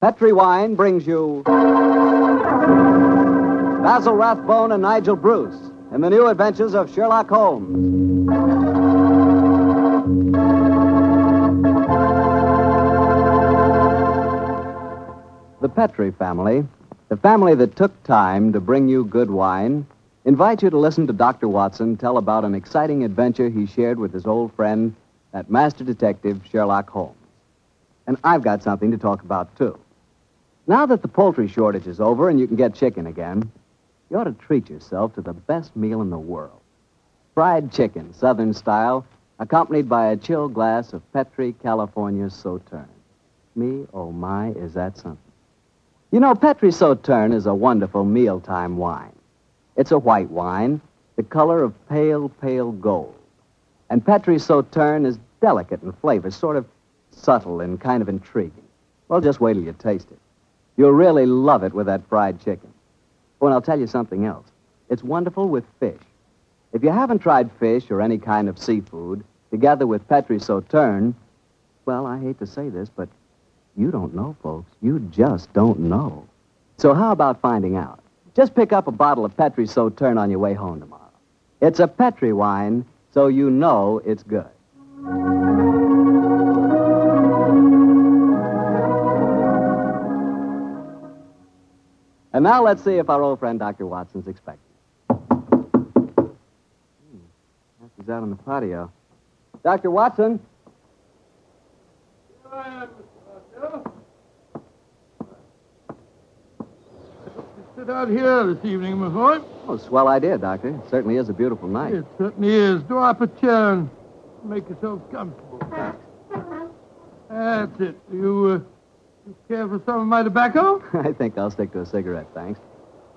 Petri Wine brings you Basil Rathbone and Nigel Bruce in the new adventures of Sherlock Holmes. The Petri family, the family that took time to bring you good wine, invite you to listen to Dr. Watson tell about an exciting adventure he shared with his old friend, that master detective, Sherlock Holmes. And I've got something to talk about, too. Now that the poultry shortage is over and you can get chicken again, you ought to treat yourself to the best meal in the world. Fried chicken, Southern style, accompanied by a chill glass of Petri California Sauterne. Me, oh my, is that something. You know, Petri Sauterne is a wonderful mealtime wine. It's a white wine, the color of pale, pale gold. And Petri Sauterne is delicate in flavor, sort of subtle and kind of intriguing. Well, just wait till you taste it. You'll really love it with that fried chicken. Oh, and I'll tell you something else. It's wonderful with fish. If you haven't tried fish or any kind of seafood, together with Petri Sauterne, well, I hate to say this, but you don't know, folks. You just don't know. So how about finding out? Just pick up a bottle of Petri Sauterne on your way home tomorrow. It's a Petri wine, so you know it's good. And now let's see if our old friend Dr. Watson's expecting. He's out on the patio. Dr. Watson? Here I am, Mr. Bartell. Sit out here this evening, my boy. Oh, swell idea, Doctor. It certainly is a beautiful night. It certainly is. Draw up a chair and make yourself comfortable. That's it. You care for some of my tobacco? I think I'll stick to a cigarette, thanks.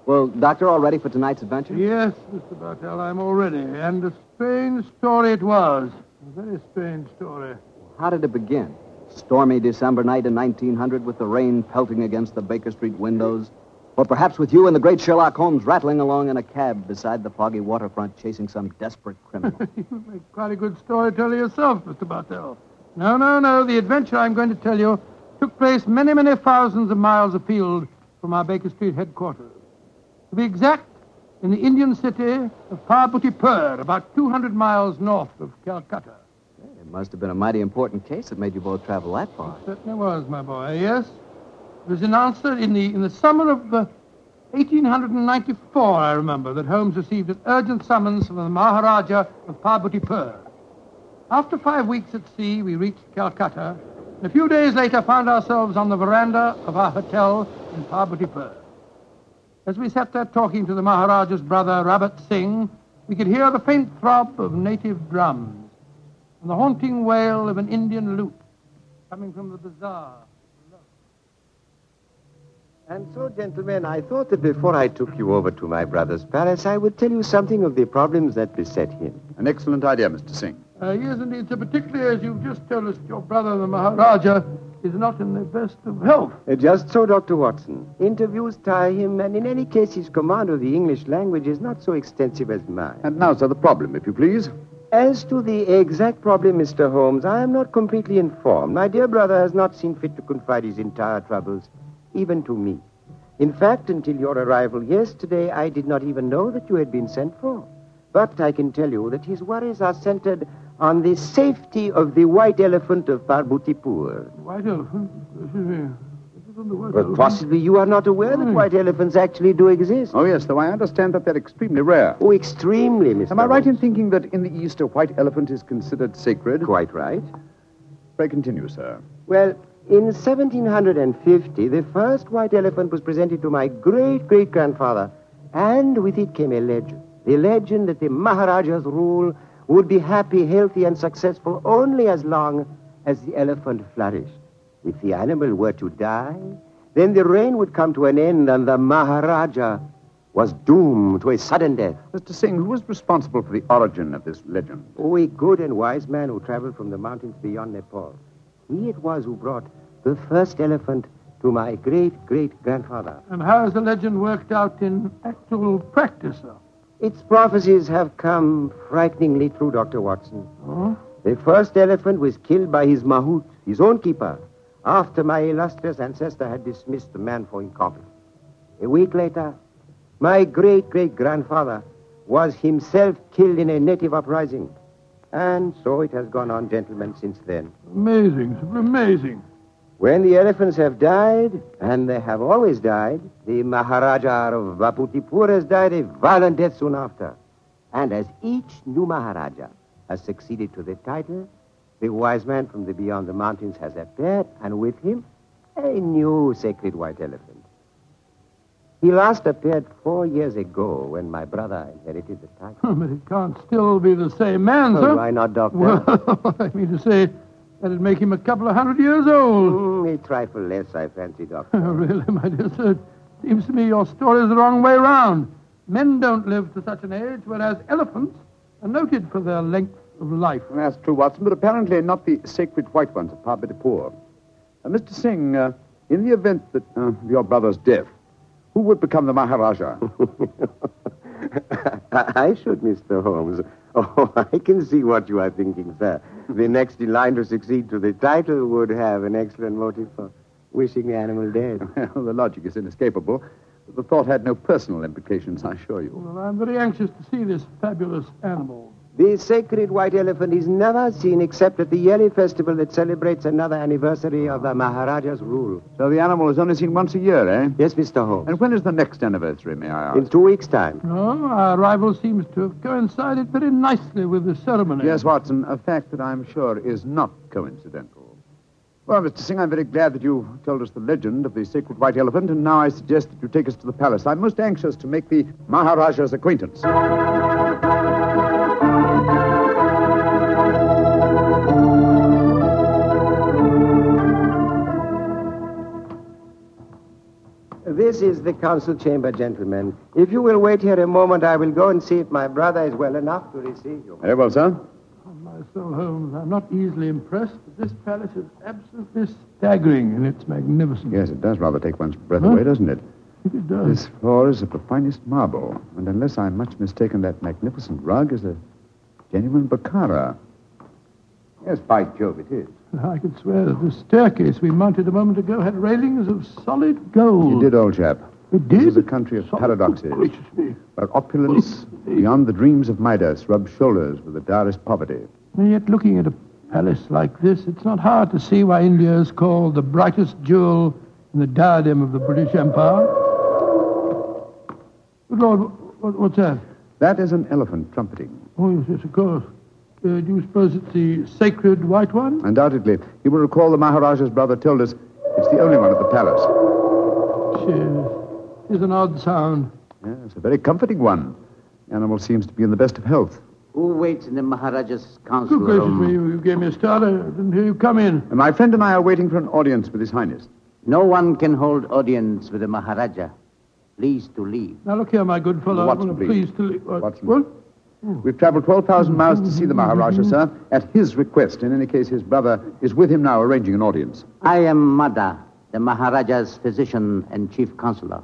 Well, Doctor, all ready for tonight's adventure? Yes, Mr. Bartell, I'm all ready. And a strange story it was. A very strange story. How did it begin? Stormy December night in 1900 with the rain pelting against the Baker Street windows. Or perhaps with you and the great Sherlock Holmes rattling along in a cab beside the foggy waterfront chasing some desperate criminal. You make quite a good storyteller yourself, Mr. Bartell. No. The adventure I'm going to tell you took place many, many thousands of miles afield from our Baker Street headquarters. To be exact, in the Indian city of Parbatipur, about 200 miles north of Calcutta. It must have been a mighty important case that made you both travel that far. It certainly was, my boy, yes. It was announced that in the summer of 1894, I remember, that Holmes received an urgent summons from the Maharaja of Parbatipur. After 5 weeks at sea, we reached Calcutta, and a few days later found ourselves on the veranda of our hotel in Parbatipur. As we sat there talking to the Maharaja's brother, Robert Singh, we could hear the faint throb of native drums and the haunting wail of an Indian lute coming from the bazaar. And so, gentlemen, I thought that before I took you over to my brother's palace, I would tell you something of the problems that beset him. An excellent idea, Mr. Singh. Yes, indeed, sir, particularly as you've just told us your brother, the Maharaja, is not in the best of health. Just so, Dr. Watson. Interviews tire him, and in any case, his command of the English language is not so extensive as mine. And now, sir, the problem, if you please. As to the exact problem, Mr. Holmes, I am not completely informed. My dear brother has not seen fit to confide his entire troubles even to me. In fact, until your arrival yesterday, I did not even know that you had been sent for. But I can tell you that his worries are centered on the safety of the white elephant of Parbatipur. White elephant? But possibly you are not aware that white elephants actually do exist. Oh, yes, though I understand that they're extremely rare. Oh, extremely, Mr. Am I right in thinking that in the East a white elephant is considered sacred? Quite right. Pray continue, sir. Well, in 1750, the first white elephant was presented to my great-great-grandfather, and with it came a legend. The legend that the Maharaja's rule would be happy, healthy, and successful only as long as the elephant flourished. If the animal were to die, then the reign would come to an end, and the Maharaja was doomed to a sudden death. Mr. Singh, who was responsible for the origin of this legend? Oh, a good and wise man who traveled from the mountains beyond Nepal. He it was who brought the first elephant to my great-great-grandfather. And how has the legend worked out in actual practice, sir? Its prophecies have come frighteningly true, Dr. Watson. Oh? The first elephant was killed by his mahout, his own keeper, after my illustrious ancestor had dismissed the man for incompetence. A week later, my great-great-grandfather was himself killed in a native uprising. And so it has gone on, gentlemen, since then. Amazing, amazing. When the elephants have died, and they have always died, the Maharaja of Parbatipur has died a violent death soon after. And as each new Maharaja has succeeded to the title, the wise man from the beyond the mountains has appeared, and with him, a new sacred white elephant. He last appeared 4 years ago when my brother inherited the title. But it can't still be the same man, sir. Why not, Doctor? Well, I mean to say, that'd make him a couple of hundred years old. A trifle less, I fancy, Doctor. Oh, really, my dear sir? Seems to me your story's the wrong way round. Men don't live to such an age, whereas elephants are noted for their length of life. That's true, Watson, but apparently not the sacred white ones of Parbatipur. Mr. Singh, in the event that your brother's death, who would become the Maharaja? I should, Mr. Holmes. Oh, I can see what you are thinking, sir. The next in line to succeed to the title would have an excellent motive for wishing the animal dead. Well, the logic is inescapable. The thought had no personal implications, I assure you. Well, I'm very anxious to see this fabulous animal. The sacred white elephant is never seen except at the yearly festival that celebrates another anniversary of the Maharaja's rule. So the animal is only seen once a year, eh? Yes, Mr. Holmes. And when is the next anniversary, may I ask? In 2 weeks' time. Oh, our arrival seems to have coincided very nicely with the ceremony. Yes, Watson, a fact that I'm sure is not coincidental. Well, Mr. Singh, I'm very glad that you told us the legend of the sacred white elephant, and now I suggest that you take us to the palace. I'm most anxious to make the Maharaja's acquaintance. This is the council chamber, gentlemen. If you will wait here a moment, I will go and see if my brother is well enough to receive you. Very well, sir. Oh, my soul, Holmes, I'm not easily impressed, but this palace is absolutely staggering in its magnificence. Yes, it does rather take one's breath away, doesn't it? It does. This floor is of the finest marble, and unless I'm much mistaken, that magnificent rug is a genuine Bokhara. Yes, by Jove, it is. I could swear that the staircase we mounted a moment ago had railings of solid gold. You did, old chap. It did? This is a country of paradoxes, where opulence beyond the dreams of Midas rubs shoulders with the direst poverty. And yet, looking at a palace like this, it's not hard to see why India is called the brightest jewel in the diadem of the British Empire. Good Lord, what's that? That is an elephant trumpeting. Oh, yes, yes, of course. Do you suppose it's the sacred white one? Undoubtedly. You will recall the Maharaja's brother told us it's the only one at the palace. Cheers. It's an odd sound. Yes, yeah, a very comforting one. The animal seems to be in the best of health. Who waits in the Maharaja's council room? Good gracious me, you gave me a start. I didn't hear you come in. And my friend and I are waiting for an audience with His Highness. No one can hold audience with the Maharaja. Please to leave. Now look here, my good fellow. Watson, please. Please to leave. Watson. What? We've traveled 12,000 miles to see the Maharaja, sir, at his request. In any case, his brother is with him now arranging an audience. I am Madder, the Maharaja's physician and chief counselor.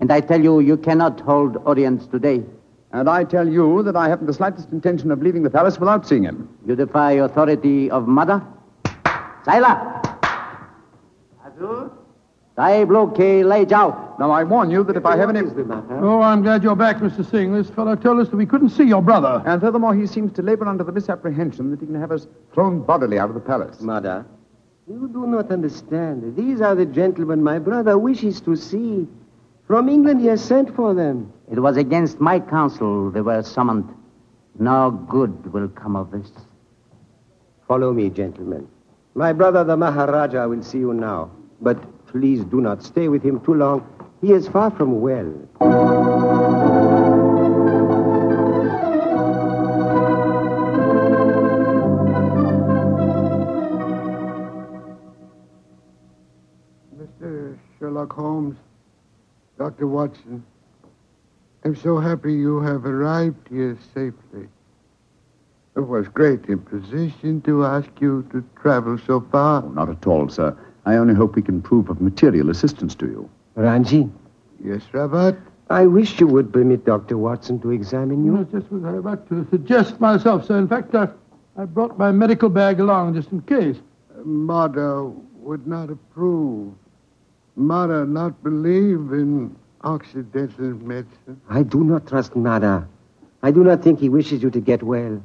And I tell you, you cannot hold audience today. And I tell you that I haven't the slightest intention of leaving the palace without seeing him. You defy authority of Madder? Sailor! Azul? I bloke lay out. Now, I warn you that if I have any... Oh, I'm glad you're back, Mr. Singh. This fellow told us that we couldn't see your brother. And furthermore, he seems to labor under the misapprehension that he can have us thrown bodily out of the palace. Mada, you do not understand. These are the gentlemen my brother wishes to see. From England, he has sent for them. It was against my counsel they were summoned. No good will come of this. Follow me, gentlemen. My brother, the Maharaja, will see you now. But... please do not stay with him too long. He is far from well. Mr. Sherlock Holmes, Dr. Watson, I'm so happy you have arrived here safely. It was great imposition to ask you to travel so far. Oh, not at all, sir. I only hope we can prove of material assistance to you. Ranji? Yes, Robert? I wish you would permit Dr. Watson to examine you. That's just what I was about to suggest myself, sir. In fact, I brought my medical bag along just in case. Mother, would not approve. Mata not believe in Occidental medicine. I do not trust Mata. I do not think he wishes you to get well.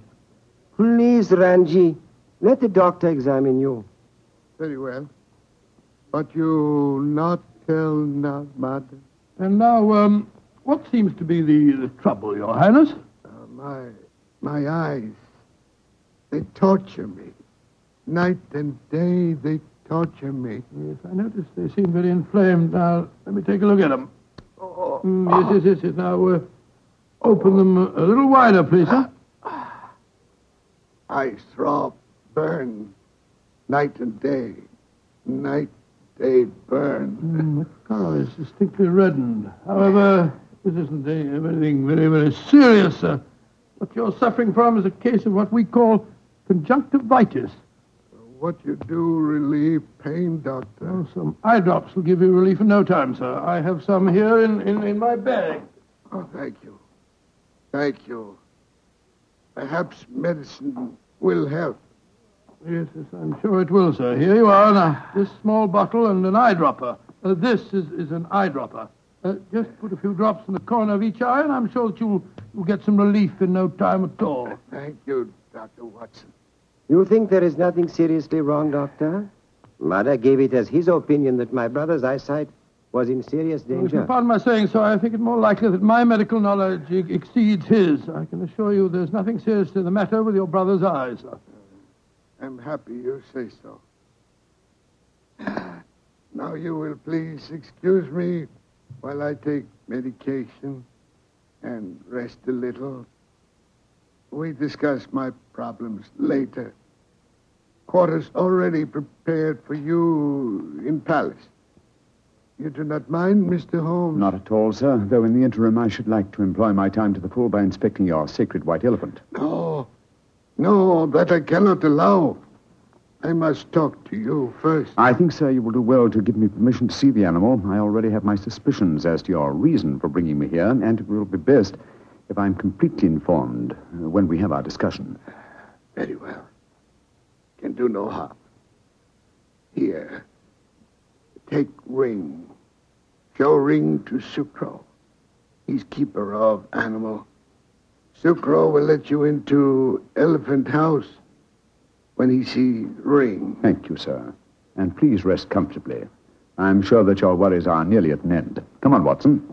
Please, Ranji, let the doctor examine you. Very well. But you not tell not Mata. And now, what seems to be the trouble, Your Highness? My eyes. They torture me. Night and day, they torture me. Yes, I notice they seem very inflamed. Now, let me take a look at them. Oh. Yes. Now, open them a little wider, please, sir. I throb, burn, night, day, burn. The color is distinctly reddened. However, this isn't anything very, very serious, sir. What you're suffering from is a case of what we call conjunctivitis. What you do relieve pain, Doctor? Oh, some eye drops will give you relief in no time, sir. I have some here in my bag. Oh, thank you. Thank you. Perhaps medicine will help. Yes, I'm sure it will, sir. Here you are, this small bottle and an eyedropper. This is an eyedropper. Just put a few drops in the corner of each eye, and I'm sure that you'll get some relief in no time at all. Thank you, Dr. Watson. You think there is nothing seriously wrong, Doctor? Mother gave it as his opinion that my brother's eyesight was in serious danger. Well, upon my saying so, I think it more likely that my medical knowledge exceeds his. I can assure you there's nothing seriously the matter with your brother's eyes, sir. I'm happy you say so. Now you will please excuse me while I take medication and rest a little. We discuss my problems later. Quarters already prepared for you in palace. You do not mind, Mr. Holmes? Not at all, sir, though in the interim I should like to employ my time to the full by inspecting your sacred white elephant. No, that I cannot allow. I must talk to you first. I think, sir, you will do well to give me permission to see the animal. I already have my suspicions as to your reason for bringing me here, and it will be best if I'm completely informed when we have our discussion. Very well. Can do no harm. Here, take ring. Show ring to Sukro. He's keeper of animal. Sukro will let you into Elephant House when he sees ring. Thank you, sir. And please rest comfortably. I'm sure that your worries are nearly at an end. Come on, Watson.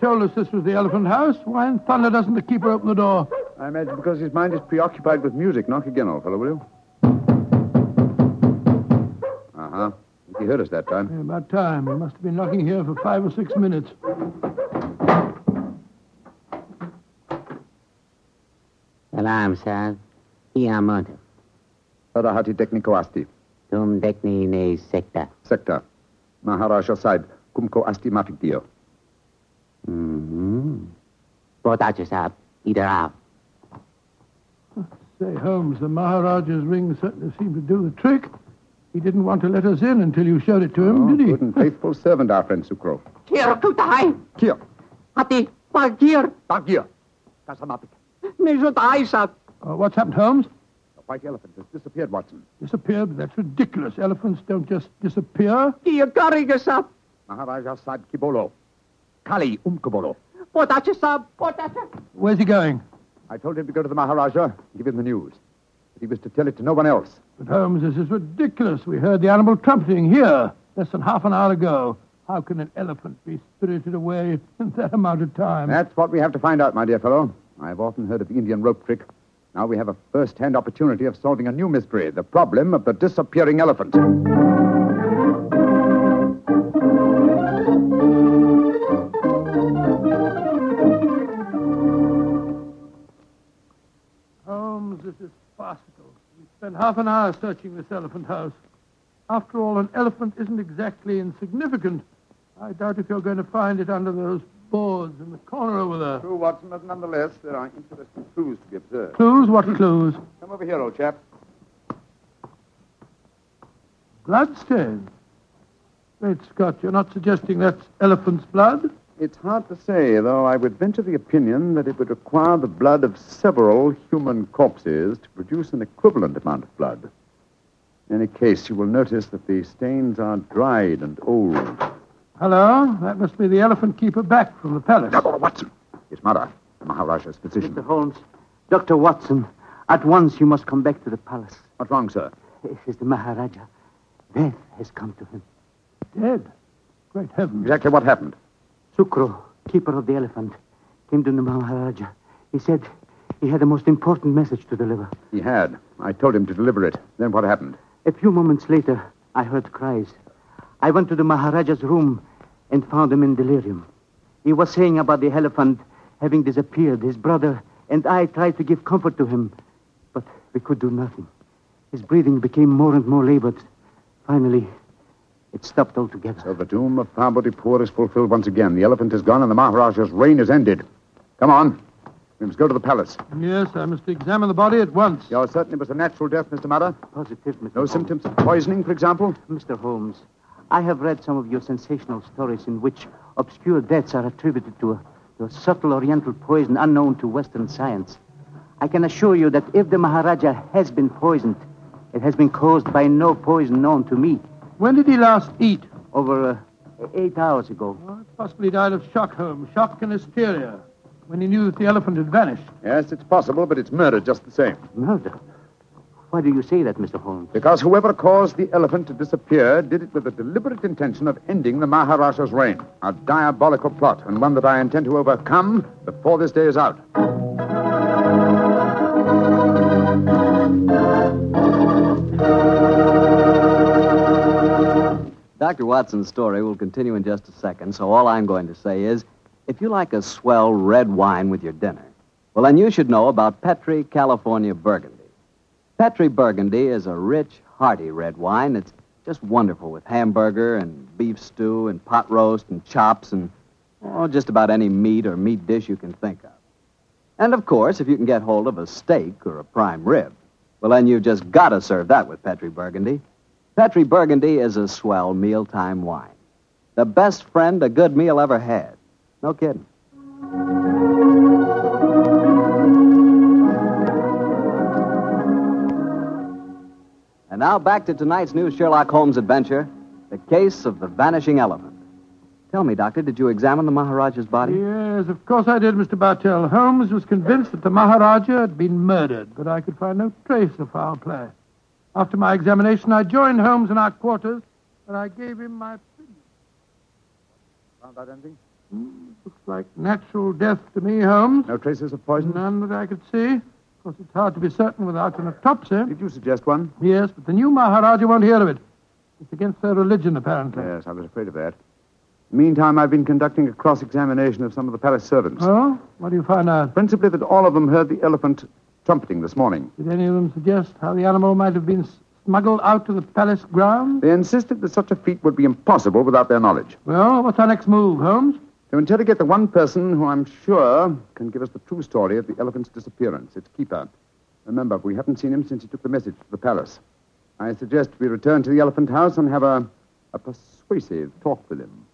Told us this was the Elephant House. Why in thunder doesn't the keeper open the door? I imagine because his mind is preoccupied with music. Knock again, old fellow, will you? Uh-huh. He heard us that time. Yeah, about time. He must have been knocking here for 5 or 6 minutes. Salaam, sir. Here am I. Padahati technico asti. Tum techni ne secta. Secta. Maharaja sahib. Kumko asti mafik dio. Mm-hmm. Bodaja sahib, either out. Say, Holmes, the Maharaja's ring certainly seemed to do the trick. He didn't want to let us in until you showed it to him, did he? Good and faithful servant, our friend Sukro. Kier kutai. Kier. Hati, bagir. Bagir. Kasamapik. Mezutai, sahib. What's happened, Holmes? The white elephant has disappeared, Watson. Disappeared? That's ridiculous. Elephants don't just disappear. Kier kariga, sahib. Maharaja sahib kibolo. Kali Umkobolo. Potacha, sahib. Potacha. Where's he going? I told him to go to the Maharaja and give him the news. But he was to tell it to no one else. But, Holmes, this is ridiculous. We heard the animal trumpeting here less than half an hour ago. How can an elephant be spirited away in that amount of time? That's what we have to find out, my dear fellow. I've often heard of the Indian rope trick. Now we have a first-hand opportunity of solving a new mystery, the problem of the disappearing elephant. This is farcical. We spent half an hour searching this elephant house. After all, an elephant isn't exactly insignificant. I doubt if you're going to find it under those boards in the corner over there. True, Watson, but nonetheless, there are interesting clues to be observed. Clues? What clues? Come over here, old chap. Bloodstain? Wait, Scott, you're not suggesting that's elephant's blood? It's hard to say, though I would venture the opinion that it would require the blood of several human corpses to produce an equivalent amount of blood. In any case, you will notice that the stains are dried and old. Hello? That must be the elephant keeper back from the palace. Dr. Watson! It's Mata, the Maharaja's physician. Mr. Holmes, Dr. Watson, at once you must come back to the palace. What's wrong, sir? It is the Maharaja. Death has come to him. Dead? Great heavens. Exactly what happened? Sukro, keeper of the elephant, came to the Maharaja. He said he had a most important message to deliver. He had. I told him to deliver it. Then what happened? A few moments later, I heard cries. I went to the Maharaja's room and found him in delirium. He was saying about the elephant having disappeared. His brother and I tried to give comfort to him, but we could do nothing. His breathing became more and more labored. Finally, it stopped altogether. So the doom of Parbatipur is fulfilled once again. The elephant is gone and the Maharaja's reign is ended. Come on. We must go to the palace. Yes, I must examine the body at once. You're certain it was a natural death, Mr. Madder? Positive, Mr. Holmes. No symptoms of poisoning, for example? Mr. Holmes, I have read some of your sensational stories in which obscure deaths are attributed to a subtle oriental poison unknown to Western science. I can assure you that if the Maharaja has been poisoned, it has been caused by no poison known to me. When did he last eat? Over 8 hours ago. Well, possibly died of shock, Holmes. Shock and hysteria. When he knew that the elephant had vanished. Yes, it's possible, but it's murder just the same. Murder? Why do you say that, Mr. Holmes? Because whoever caused the elephant to disappear did it with the deliberate intention of ending the Maharaja's reign. A diabolical plot, and one that I intend to overcome before this day is out. Dr. Watson's story will continue in just a second, so all I'm going to say is, if you like a swell red wine with your dinner, well, then you should know about Petri California Burgundy. Petri Burgundy is a rich, hearty red wine that's just wonderful with hamburger and beef stew and pot roast and chops and just about any meat or meat dish you can think of. And, of course, if you can get hold of a steak or a prime rib, well, then you've just got to serve that with Petri Burgundy. Petri Burgundy is a swell mealtime wine. The best friend a good meal ever had. No kidding. And now back to tonight's new Sherlock Holmes adventure, The Case of the Vanishing Elephant. Tell me, Doctor, did you examine the Maharaja's body? Yes, of course I did, Mr. Bartell. Holmes was convinced that the Maharaja had been murdered, but I could find no trace of foul play. After my examination, I joined Holmes in our quarters, and I gave him my opinion. Found out anything? Looks like natural death to me, Holmes. No traces of poison? None that I could see. Of course, it's hard to be certain without an autopsy. Did you suggest one? Yes, but the new Maharaja won't hear of it. It's against their religion, apparently. Yes, I was afraid of that. Meantime, I've been conducting a cross-examination of some of the palace servants. Oh? What do you find out? Principally that all of them heard the elephant trumpeting this morning. Did any of them suggest how the animal might have been smuggled out to the palace grounds? They insisted that such a feat would be impossible without their knowledge. Well, what's our next move, Holmes? To interrogate the one person who I'm sure can give us the true story of the elephant's disappearance, its keeper. Remember, we haven't seen him since he took the message to the palace. I suggest we return to the elephant house and have a persuasive talk with him.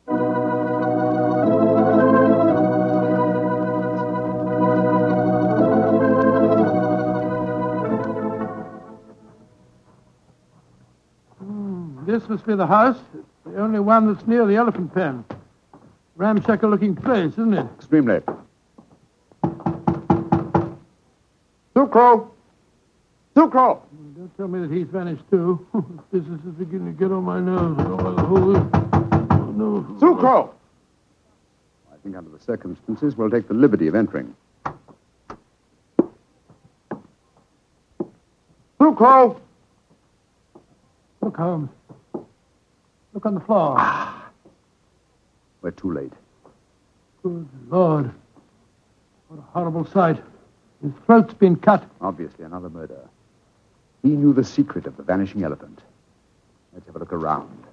This must be the house. It's the only one that's near the elephant pen. Ramshackle-looking place, isn't it? Extremely. Sukro! Sukro! Don't tell me that he's vanished, too. This is beginning to get on my nerves. Oh, no. Sukro! I think under the circumstances, we'll take the liberty of entering. Sukro! Look, Holmes. Look on the floor. We're too late. Good Lord. What a horrible sight. His throat's been cut. Obviously another murder. He knew the secret of the vanishing elephant. Let's have a look around.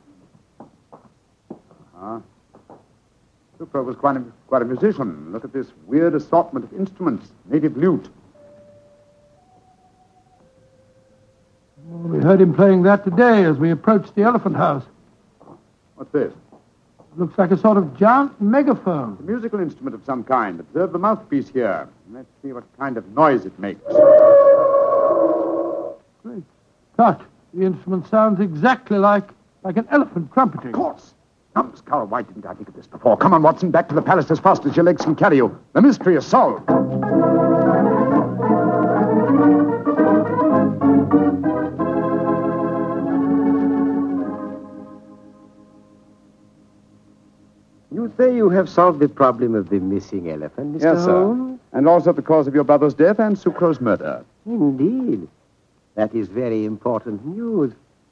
Sukro was quite a musician. Look at this weird assortment of instruments. Native lute. Oh, heard him playing that today as we approached the Elephant House. What's this? It looks like a sort of giant megaphone. It's a musical instrument of some kind. Observe the mouthpiece here. Let's see what kind of noise it makes. Great. Touch. The instrument sounds exactly like an elephant trumpeting. Of course. Numbers, Carl, why didn't I think of this before? Come on, Watson, back to the palace as fast as your legs can carry you. The mystery is solved. You say you have solved the problem of the missing elephant, Mr. Yes, Holmes? Sir. And also the cause of your brother's death and Sukro's murder. Indeed. That is very important news.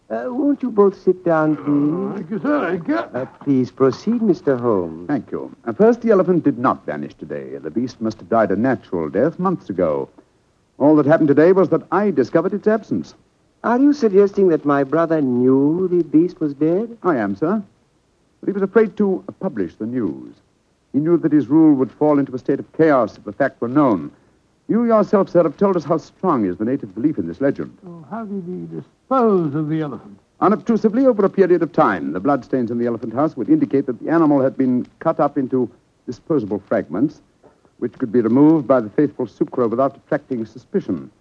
Won't you both sit down, please? Thank you, sir. Thank you. Please proceed, Mr. Holmes. Thank you. First, the elephant did not vanish today. The beast must have died a natural death months ago. All that happened today was that I discovered its absence. Are you suggesting that my brother knew the beast was dead? I am, sir. But he was afraid to publish the news. He knew that his rule would fall into a state of chaos if the fact were known. You yourself, sir, have told us how strong is the native belief in this legend. Oh, how did he dispose of the elephant? Unobtrusively, over a period of time. The bloodstains in the elephant house would indicate that the animal had been cut up into disposable fragments, which could be removed by the faithful Sukro without attracting suspicion.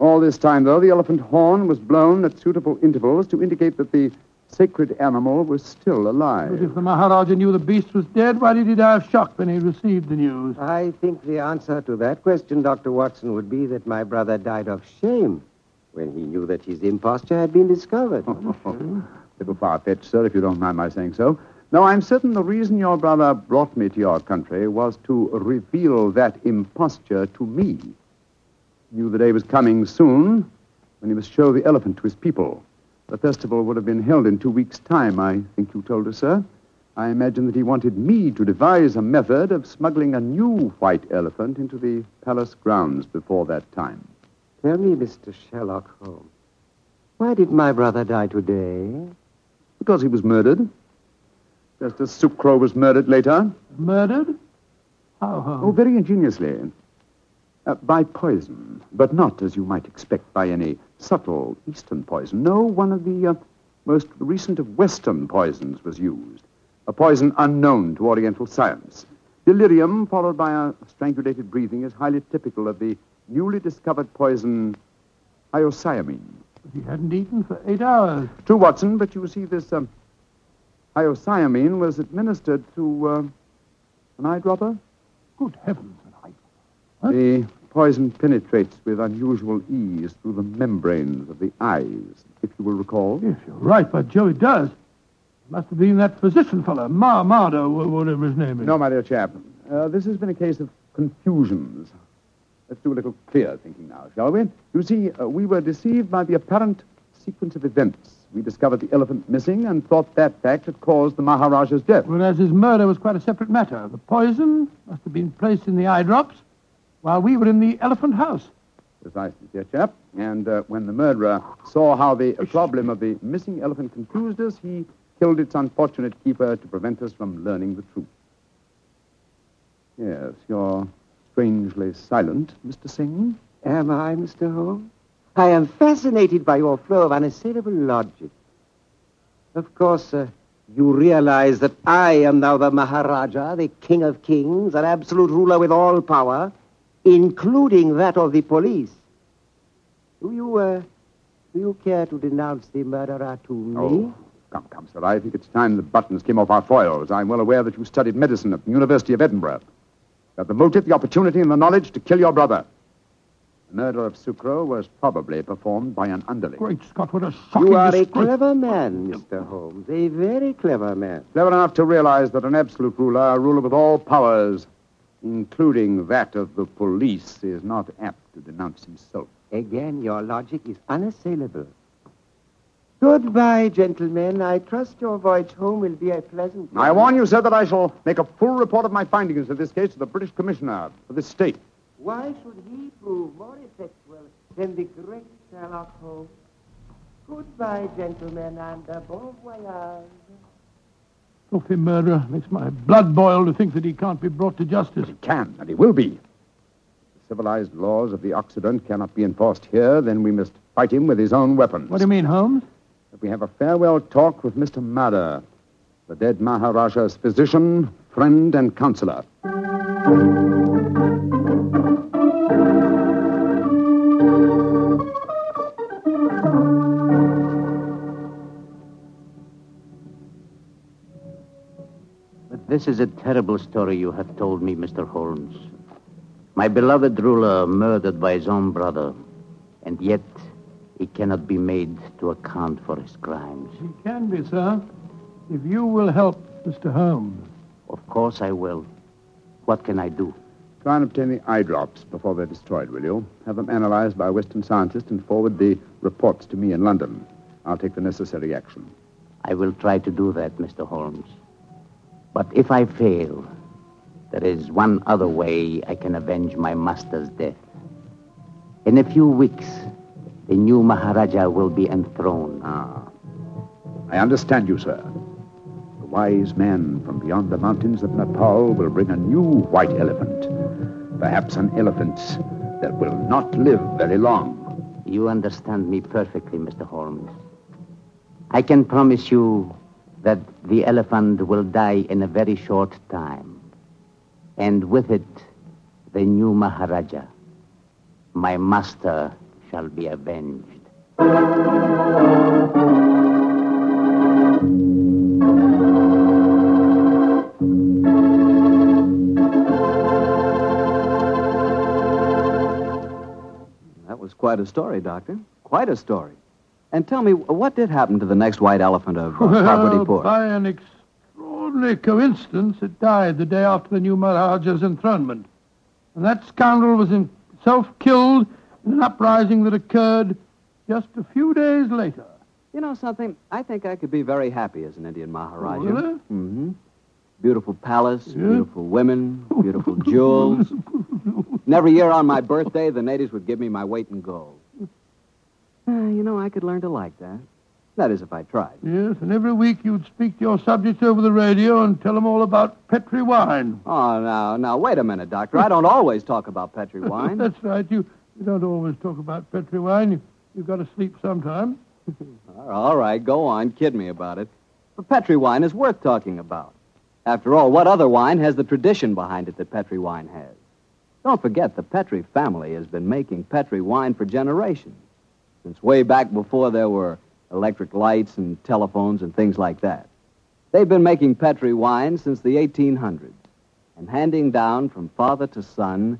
All this time, though, the elephant horn was blown at suitable intervals to indicate that the sacred animal was still alive. But if the Maharaja knew the beast was dead, why did he die of shock when he received the news? I think the answer to that question, Dr. Watson, would be that my brother died of shame when he knew that his imposture had been discovered. Little far-fetched, sir, if you don't mind my saying so. No, I'm certain the reason your brother brought me to your country was to reveal that imposture to me. He knew the day was coming soon when he must show the elephant to his people. The festival would have been held in 2 weeks' time, I think you told us, sir. I imagine that he wanted me to devise a method of smuggling a new white elephant into the palace grounds before that time. Tell me, Mr. Sherlock Holmes, why did my brother die today? Because he was murdered. Just as Sukro was murdered later. Murdered? How, Holmes? Oh, very ingeniously. By poison, but not, as you might expect, by any subtle Eastern poison. No, one of the most recent of Western poisons was used, a poison unknown to Oriental science. Delirium, followed by a strangulated breathing, is highly typical of the newly discovered poison hyosiamine. But he hadn't eaten for 8 hours. True, Watson, but you see, this hyosiamine was administered through an eyedropper. Good heavens, an eyedropper. What? The poison penetrates with unusual ease through the membranes of the eyes, if you will recall. Yes, you're right, but Joe, it does. It must have been that physician fellow, Mardo, whatever his name is. No, my dear chap. This has been a case of confusions. Let's do a little clear thinking now, shall we? You see, we were deceived by the apparent sequence of events. We discovered the elephant missing and thought that fact had caused the Maharaja's death. Whereas his murder was quite a separate matter. The poison must have been placed in the eye drops while we were in the elephant house. Precisely, dear chap. And when the murderer saw how the problem of the missing elephant confused us, he killed its unfortunate keeper to prevent us from learning the truth. Yes, you're strangely silent, Mr. Singh. Am I, Mr. Holmes? I am fascinated by your flow of unassailable logic. Of course, you realize that I am now the Maharaja, the king of kings, an absolute ruler with all power, including that of the police. Do you care to denounce the murderer to me? Oh, come, sir. I think it's time the buttons came off our foils. I'm well aware that you studied medicine at the University of Edinburgh. You have the motive, the opportunity, and the knowledge to kill your brother. The murder of Sukro was probably performed by an underling. Great Scott, what a shocking... You are a clever man, Mr. Holmes, a very clever man. Clever enough to realize that an absolute ruler, a ruler with all powers, including that of the police, is not apt to denounce himself. Again, your logic is unassailable. Goodbye, gentlemen. I trust your voyage home will be a pleasant one. I warn you, sir, that I shall make a full report of my findings of this case to the British Commissioner for this state. Why should he prove more effectual than the great Sherlock Holmes? Goodbye, gentlemen, and a bon voyage. Filthy murderer. Makes my blood boil to think that he can't be brought to justice. But he can, and he will be. civilized laws of the Occident cannot be enforced here, then we must fight him with his own weapons. What do you mean, Holmes? That we have a farewell talk with Mr. Madder, the dead Maharaja's physician, friend, and counselor. But this is a terrible story you have told me, Mr. Holmes. My beloved ruler murdered by his own brother, and yet he cannot be made to account for his crimes. He can be, sir, if you will help Mr. Holmes. Of course I will. What can I do? Try and obtain the eye drops before they're destroyed, will you? Have them analyzed by a Western scientist and forward the reports to me in London. I'll take the necessary action. I will try to do that, Mr. Holmes. But if I fail, there is one other way I can avenge my master's death. In a few weeks, the new Maharaja will be enthroned. Ah, I understand you, sir. Wise man from beyond the mountains of Nepal will bring a new white elephant. Perhaps an elephant that will not live very long. You understand me perfectly, Mr. Holmes. I can promise you that the elephant will die in a very short time. And with it, the new Maharaja, my master, shall be avenged. Quite a story, Doctor. Quite a story. And tell me, what did happen to the next white elephant of Parbatipur? By an extraordinary coincidence, it died the day after the new Maharaja's enthronement. And that scoundrel was himself killed in an uprising that occurred just a few days later. You know something? I think I could be very happy as an Indian Maharaja. Really? Mm-hmm. Beautiful palace, yes. Beautiful women, beautiful jewels. And every year on my birthday, the natives would give me my weight in gold. You know, I could learn to like that. That is, if I tried. Yes, and every week you'd speak to your subjects over the radio and tell them all about Petri wine. Oh, now, wait a minute, Doctor. I don't always talk about Petri wine. That's right. You don't always talk about Petri wine. You've got to sleep sometime. All right, go on. Kid me about it. But Petri wine is worth talking about. After all, what other wine has the tradition behind it that Petri wine has? Don't forget, the Petri family has been making Petri wine for generations, since way back before there were electric lights and telephones and things like that. They've been making Petri wine since the 1800s and handing down from father to son,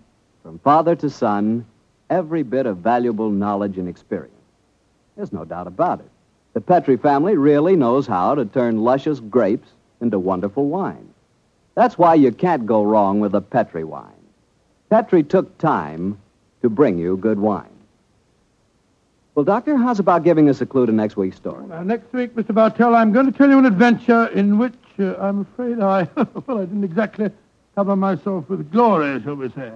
every bit of valuable knowledge and experience. There's no doubt about it. The Petri family really knows how to turn luscious grapes into wonderful wine. That's why you can't go wrong with a Petri wine. Petri took time to bring you good wine. Well, Doctor, how's about giving us a clue to next week's story? Now, next week, Mr. Bartell, I'm going to tell you an adventure in which I'm afraid I didn't exactly cover myself with glory, shall we say.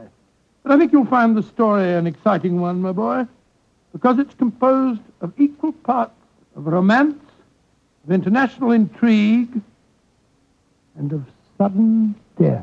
But I think you'll find the story an exciting one, my boy, because it's composed of equal parts of romance, of international intrigue, and of sudden death.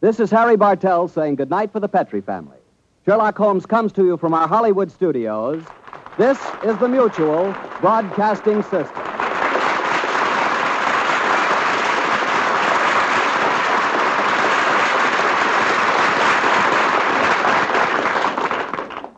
This is Harry Bartell saying goodnight for the Petri family. Sherlock Holmes comes to you from our Hollywood studios. This is the Mutual Broadcasting System.